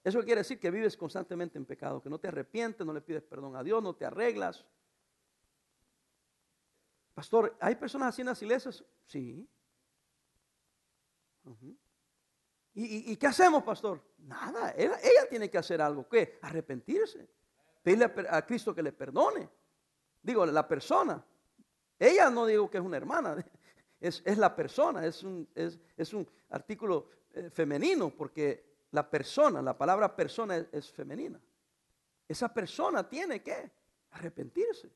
Eso quiere decir que vives constantemente en pecado, que no te arrepientes, no le pides perdón a Dios, no te arreglas. Pastor, ¿hay personas así en las iglesias? Sí. ¿Y qué hacemos, pastor? Nada, ella tiene que hacer algo. ¿Qué? Arrepentirse, pedirle a Cristo que le perdone. Digo, la persona. Ella no digo que es una hermana, es la persona, es un artículo femenino porque... La persona, la palabra persona es femenina. Esa persona tiene que arrepentirse.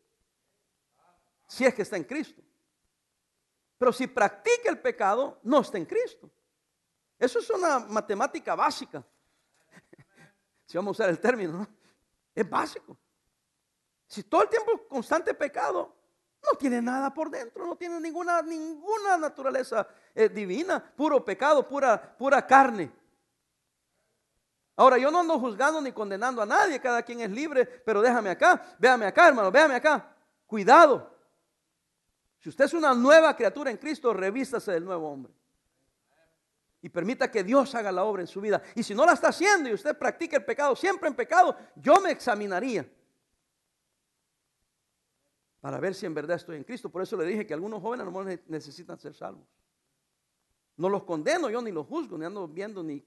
Si es que está en Cristo. Pero si practica el pecado, no está en Cristo. Eso es una matemática básica. Si vamos a usar el término, ¿no? Es básico. Si todo el tiempo constante pecado, no tiene nada por dentro, no tiene ninguna naturaleza divina. Puro pecado, pura carne. Ahora, yo no ando juzgando ni condenando a nadie, cada quien es libre, pero déjame acá, véame acá, hermano, véame acá. Cuidado. Si usted es una nueva criatura en Cristo, revístase del nuevo hombre. Y permita que Dios haga la obra en su vida. Y si no la está haciendo y usted practica el pecado, siempre en pecado, yo me examinaría para ver si en verdad estoy en Cristo. Por eso le dije que algunos jóvenes a lo mejor necesitan ser salvos. No los condeno, yo ni los juzgo, ni ando viendo ni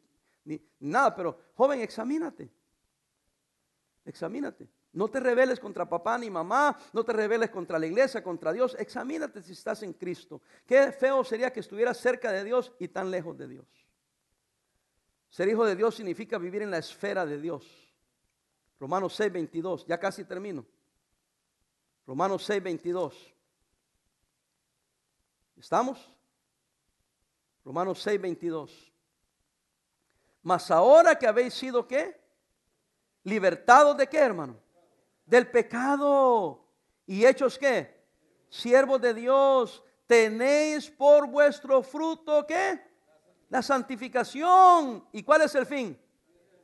nada. Pero joven, examínate. Examínate. No te rebeles contra papá ni mamá, no te rebeles contra la iglesia, contra Dios. Examínate si estás en Cristo. Qué feo sería que estuvieras cerca de Dios y tan lejos de Dios. Ser hijo de Dios significa vivir en la esfera de Dios. Romanos 6, 22, ya casi termino. Romanos 6, 22. ¿Estamos? Romanos 6, 22. Mas ahora que habéis sido, ¿qué? Libertados de qué, hermano? Del pecado y hechos ¿qué? Siervos de Dios. Tenéis por vuestro fruto ¿qué? La santificación. ¿Y cuál es el fin?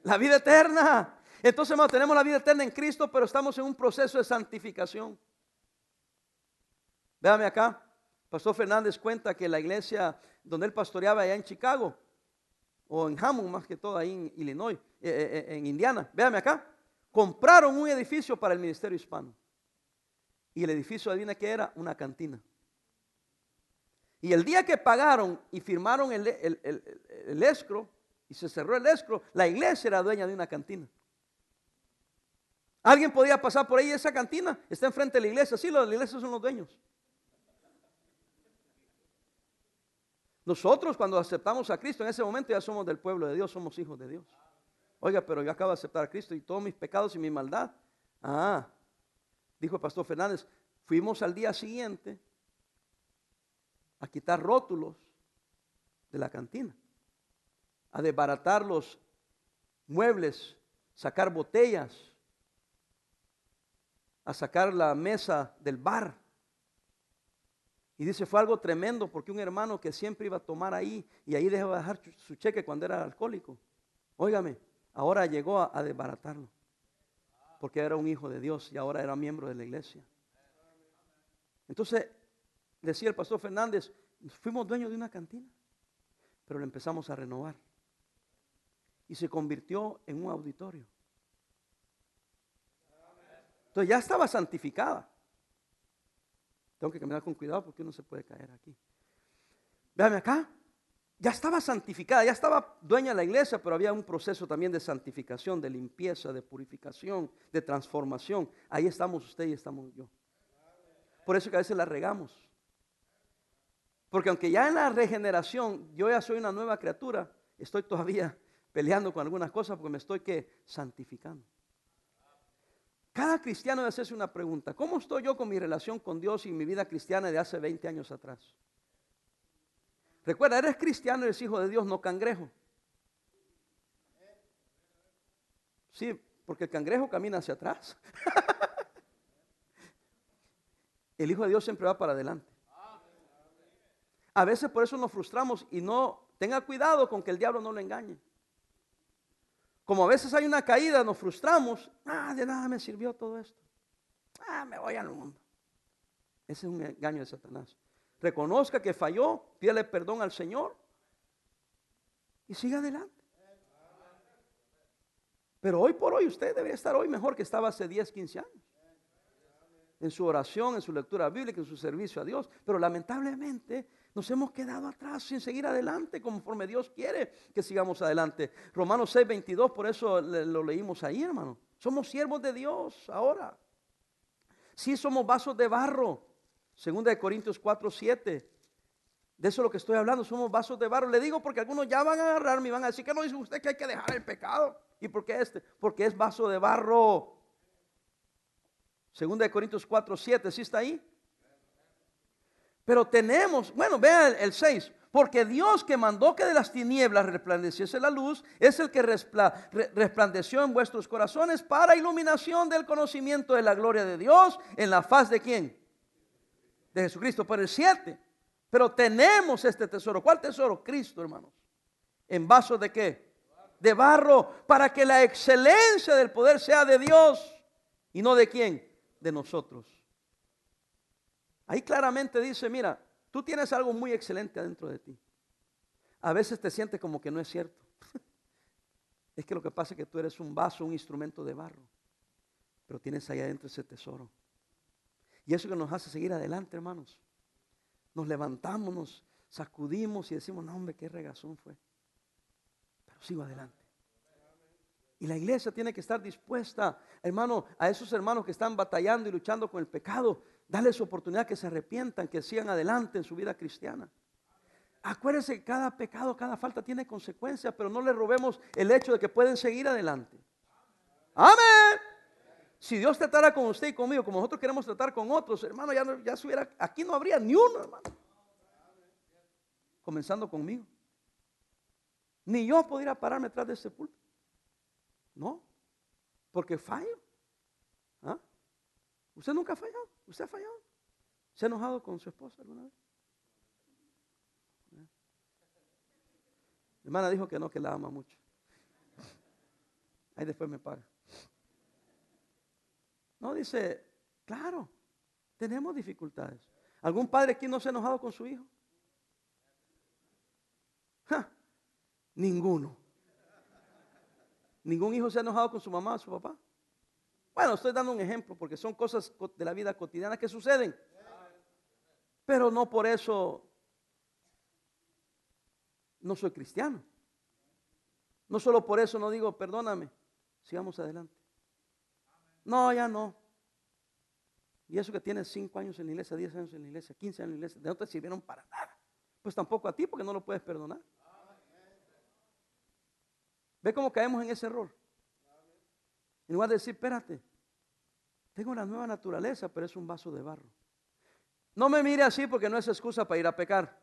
La vida eterna. Entonces, hermano, tenemos la vida eterna en Cristo, pero estamos en un proceso de santificación. Véame acá. Pastor Fernández cuenta que la iglesia donde él pastoreaba allá en Chicago, o en Hammond más que todo, ahí en Illinois, en Indiana, véame acá, compraron un edificio para el ministerio hispano. Y el edificio, adivina qué era, una cantina. Y el día que pagaron y firmaron el escro, y se cerró el escro, la iglesia era dueña de una cantina. Alguien podía pasar por ahí, esa cantina está enfrente de la iglesia, sí, los de la iglesia son los dueños. Nosotros cuando aceptamos a Cristo en ese momento ya somos del pueblo de Dios, somos hijos de Dios. Oiga, pero yo acabo de aceptar a Cristo y todos mis pecados y mi maldad. Ah, dijo el pastor Fernández, fuimos al día siguiente a quitar rótulos de la cantina, a desbaratar los muebles, sacar botellas, a sacar la mesa del bar. Y dice, fue algo tremendo porque un hermano que siempre iba a tomar ahí y ahí dejaba dejar su cheque cuando era alcohólico. Óigame, ahora llegó a desbaratarlo porque era un hijo de Dios y ahora era miembro de la iglesia. Entonces, decía el pastor Fernández, fuimos dueños de una cantina, pero lo empezamos a renovar. Y se convirtió en un auditorio. Entonces ya estaba santificada. Tengo que caminar con cuidado porque uno se puede caer aquí. Véame acá. Ya estaba santificada, ya estaba dueña de la iglesia, pero había un proceso también de santificación, de limpieza, de purificación, de transformación. Ahí estamos usted y estamos yo. Por eso que a veces la regamos. Porque aunque ya en la regeneración yo ya soy una nueva criatura, estoy todavía peleando con algunas cosas porque me estoy ¿qué? Santificando. Cada cristiano debe hacerse una pregunta. ¿Cómo estoy yo con mi relación con Dios y mi vida cristiana de hace 20 años atrás? Recuerda, eres cristiano, eres hijo de Dios, no cangrejo. Sí, porque el cangrejo camina hacia atrás. El hijo de Dios siempre va para adelante. A veces por eso nos frustramos y no, tenga cuidado con que el diablo no lo engañe. Como a veces hay una caída, nos frustramos. Ah, de nada me sirvió todo esto. Ah, me voy al mundo. Ese es un engaño de Satanás. Reconozca que falló, pídale perdón al Señor y siga adelante. Pero hoy por hoy usted debería estar hoy mejor que estaba hace 10, 15 años. En su oración, en su lectura bíblica, en su servicio a Dios. Pero lamentablemente nos hemos quedado atrás sin seguir adelante conforme Dios quiere que sigamos adelante. Romanos 6, 22, por eso lo leímos ahí, hermano. Somos siervos de Dios ahora. Sí, somos vasos de barro. Segunda de Corintios 4, 7. De eso es lo que estoy hablando, somos vasos de barro. Le digo porque algunos ya van a agarrarme y van a decir, ¿qué no dice usted que hay que dejar el pecado? ¿Y por qué este? Porque es vaso de barro. Segunda de Corintios 4, 7, ¿sí está ahí? Pero tenemos, bueno, vean el 6, porque Dios que mandó que de las tinieblas resplandeciese la luz, es el que resplandeció en vuestros corazones para iluminación del conocimiento de la gloria de Dios en la faz de ¿quién? De Jesucristo. Por el 7, pero tenemos este tesoro. ¿Cuál tesoro? Cristo, hermanos. ¿En vasos de qué? de barro, para que la excelencia del poder sea de Dios y no de quién, de nosotros. Ahí claramente dice, mira, tú tienes algo muy excelente adentro de ti. A veces te sientes como que no es cierto. Es que lo que pasa es que tú eres un vaso, un instrumento de barro, pero tienes ahí adentro ese tesoro. Y eso que nos hace seguir adelante, hermanos. Nos levantamos, nos sacudimos y decimos, no hombre, qué regazón fue, pero sigo adelante. Y la iglesia tiene que estar dispuesta, hermano, a esos hermanos que están batallando y luchando con el pecado, darles oportunidad que se arrepientan, que sigan adelante en su vida cristiana. Acuérdense que cada pecado, cada falta tiene consecuencias, pero no les robemos el hecho de que pueden seguir adelante. Amén. Si Dios tratara con usted y conmigo como nosotros queremos tratar con otros, hermano, ya subiera, aquí no habría ni uno, hermano. Comenzando conmigo. Ni yo podría pararme atrás de este púlpito. No, porque fallo. ¿Ah? Usted nunca ha fallado. Usted ha fallado. ¿Se ha enojado con su esposa alguna vez? ¿Eh? Mi hermana dijo que no, que la ama mucho. Ahí después me paga. No, dice, claro, tenemos dificultades. ¿Algún padre aquí no se ha enojado con su hijo? ¡Ja! Ninguno. ¿Ningún hijo se ha enojado con su mamá o su papá? Bueno, estoy dando un ejemplo porque son cosas de la vida cotidiana que suceden. Pero no por eso no soy cristiano. No solo por eso no digo, perdóname, sigamos adelante. No, ya no. Y eso que tienes 5 años en la iglesia, 10 años en la iglesia, 15 años en la iglesia, no te sirvieron para nada. Pues tampoco a ti porque no lo puedes perdonar. Ve cómo caemos en ese error. En lugar de decir, espérate, tengo una nueva naturaleza, pero es un vaso de barro. No me mire así porque no es excusa para ir a pecar.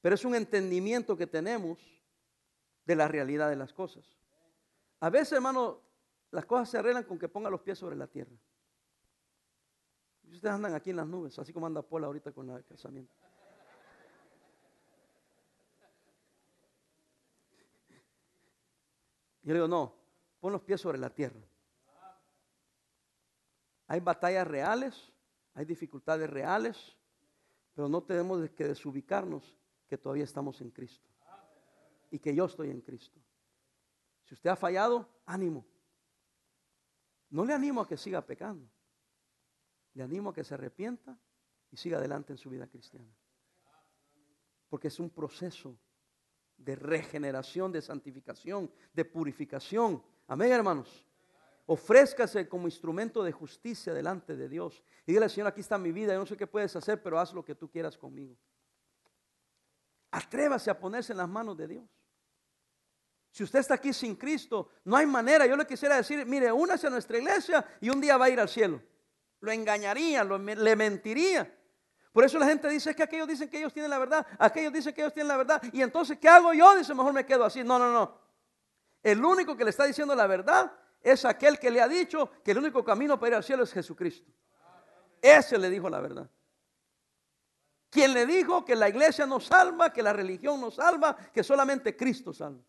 Pero es un entendimiento que tenemos de la realidad de las cosas. A veces, hermano, las cosas se arreglan con que ponga los pies sobre la tierra. Y ustedes andan aquí en las nubes, así como anda Paula ahorita con el casamiento. Yo le digo, no, pon los pies sobre la tierra. Hay batallas reales, hay dificultades reales, pero no tenemos que desubicarnos que todavía estamos en Cristo y que yo estoy en Cristo. Si usted ha fallado, ánimo. No le animo a que siga pecando, le animo a que se arrepienta y siga adelante en su vida cristiana. Porque es un proceso de regeneración, de santificación, de purificación. Amén, hermanos. Ofrézcase como instrumento de justicia delante de Dios. Y dígale, Señor, aquí está mi vida, yo no sé qué puedes hacer, pero haz lo que tú quieras conmigo. Atrévase a ponerse en las manos de Dios. Si usted está aquí sin Cristo, no hay manera. Yo le quisiera decir, mire, únase a nuestra iglesia y un día va a ir al cielo. Lo engañaría, le mentiría. Por eso la gente dice, es que aquellos dicen que ellos tienen la verdad, aquellos dicen que ellos tienen la verdad, y entonces, ¿qué hago yo? Dice, mejor me quedo así. No, no, no. El único que le está diciendo la verdad es aquel que le ha dicho que el único camino para ir al cielo es Jesucristo. Ese le dijo la verdad. Quien le dijo que la iglesia no salva, que la religión no salva, que solamente Cristo salva.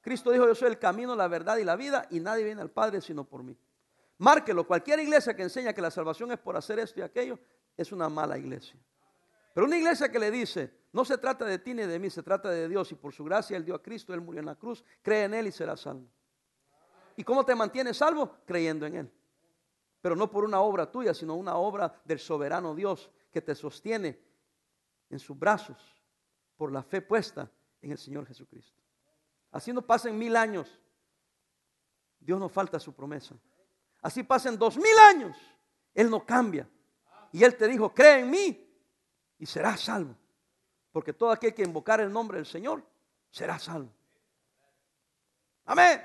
Cristo dijo, yo soy el camino, la verdad y la vida, y nadie viene al Padre sino por mí. Márquelo, cualquier iglesia que enseña que la salvación es por hacer esto y aquello, es una mala iglesia. Pero una iglesia que le dice, no se trata de ti ni de mí, se trata de Dios, y por su gracia Él dio a Cristo, Él murió en la cruz, cree en Él y será salvo. ¿Y cómo te mantienes salvo? Creyendo en Él. Pero no por una obra tuya, sino una obra del soberano Dios que te sostiene en sus brazos por la fe puesta en el Señor Jesucristo. Así no pasen 1000 años, Dios no falta su promesa. Así pasen 2000 años, Él no cambia. Y Él te dijo, cree en mí y serás salvo. Porque todo aquel que invocar el nombre del Señor será salvo. Amén.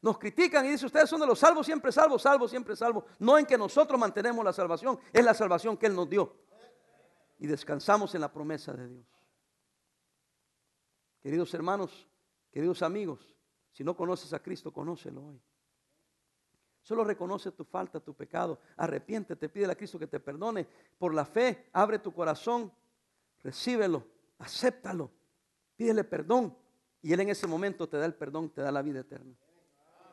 Nos critican y dicen, ustedes son de los salvos, siempre salvos, salvos, siempre salvos. No en que nosotros mantenemos la salvación, es la salvación que Él nos dio. Y descansamos en la promesa de Dios. Queridos hermanos, queridos amigos, si no conoces a Cristo, conócelo hoy. Solo reconoce tu falta, tu pecado, arrepiéntete, pídele a Cristo que te perdone. Por la fe, abre tu corazón, recíbelo, acéptalo Pídele perdón y Él en ese momento te da el perdón, te da la vida eterna.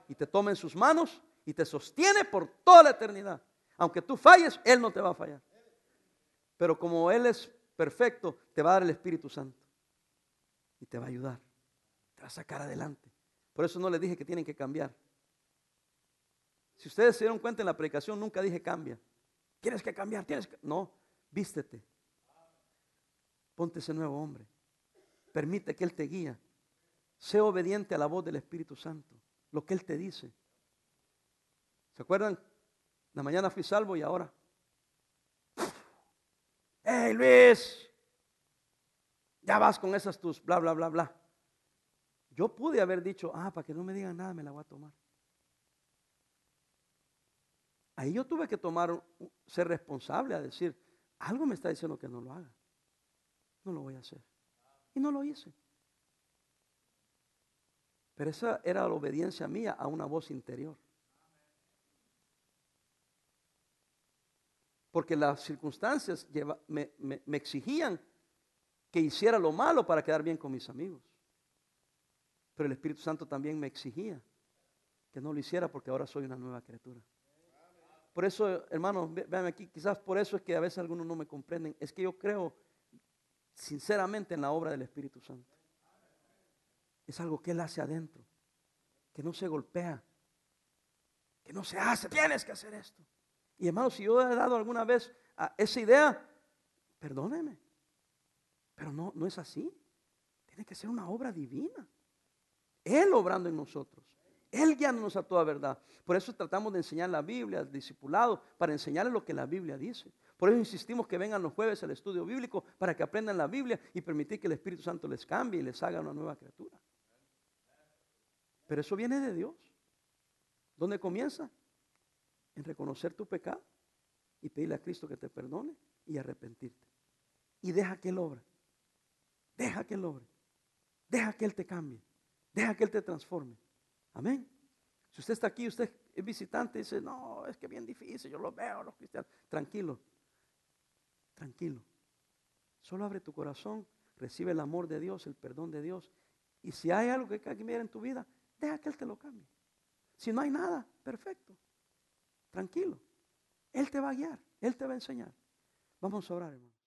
Y te toma en sus manos y te sostiene por toda la eternidad. Aunque tú falles, Él no te va a fallar. Pero como Él es perfecto, te va a dar el Espíritu Santo y te va a ayudar, te va a sacar adelante. Por eso no les dije que tienen que cambiar. Si ustedes se dieron cuenta en la predicación, nunca dije cambia. Tienes que cambiar, no, vístete. Ponte ese nuevo hombre. Permite que Él te guíe. Sé obediente a la voz del Espíritu Santo, lo que Él te dice. ¿Se acuerdan? La mañana fui salvo y ahora. ¡Hey, Luis! Ya vas con esas tus bla, bla, bla, bla. Yo pude haber dicho, para que no me digan nada, me la voy a tomar. Ahí yo tuve que ser responsable a decir, algo me está diciendo que no lo haga. No lo voy a hacer. Y no lo hice. Pero esa era la obediencia mía a una voz interior. Porque las circunstancias me exigían que hiciera lo malo para quedar bien con mis amigos. Pero el Espíritu Santo también me exigía que no lo hiciera porque ahora soy una nueva criatura. Por eso, hermanos, vean aquí, quizás por eso es que a veces algunos no me comprenden. Es que yo creo sinceramente en la obra del Espíritu Santo. Es algo que Él hace adentro, que no se golpea, que no se hace, tienes que hacer esto. Y hermanos, si yo he dado alguna vez a esa idea, perdóneme, pero no es así. Tiene que ser una obra divina. Él obrando en nosotros, Él guiándonos a toda verdad. Por eso tratamos de enseñar la Biblia al discipulado, para enseñarles lo que la Biblia dice. Por eso insistimos que vengan los jueves al estudio bíblico, para que aprendan la Biblia y permitir que el Espíritu Santo les cambie y les haga una nueva criatura. Pero eso viene de Dios. ¿Dónde comienza? En reconocer tu pecado y pedirle a Cristo que te perdone y arrepentirte. Y deja que Él obra. Deja que Él obre. Deja que Él te cambie. Deja que Él te transforme. Amén. Si usted está aquí, usted es visitante y dice, no, es que es bien difícil, yo lo veo, los cristianos. Tranquilo, tranquilo. Solo abre tu corazón, recibe el amor de Dios, el perdón de Dios. Y si hay algo que cambiar en tu vida, deja que Él te lo cambie. Si no hay nada, perfecto. Tranquilo. Él te va a guiar, Él te va a enseñar. Vamos a orar, hermano.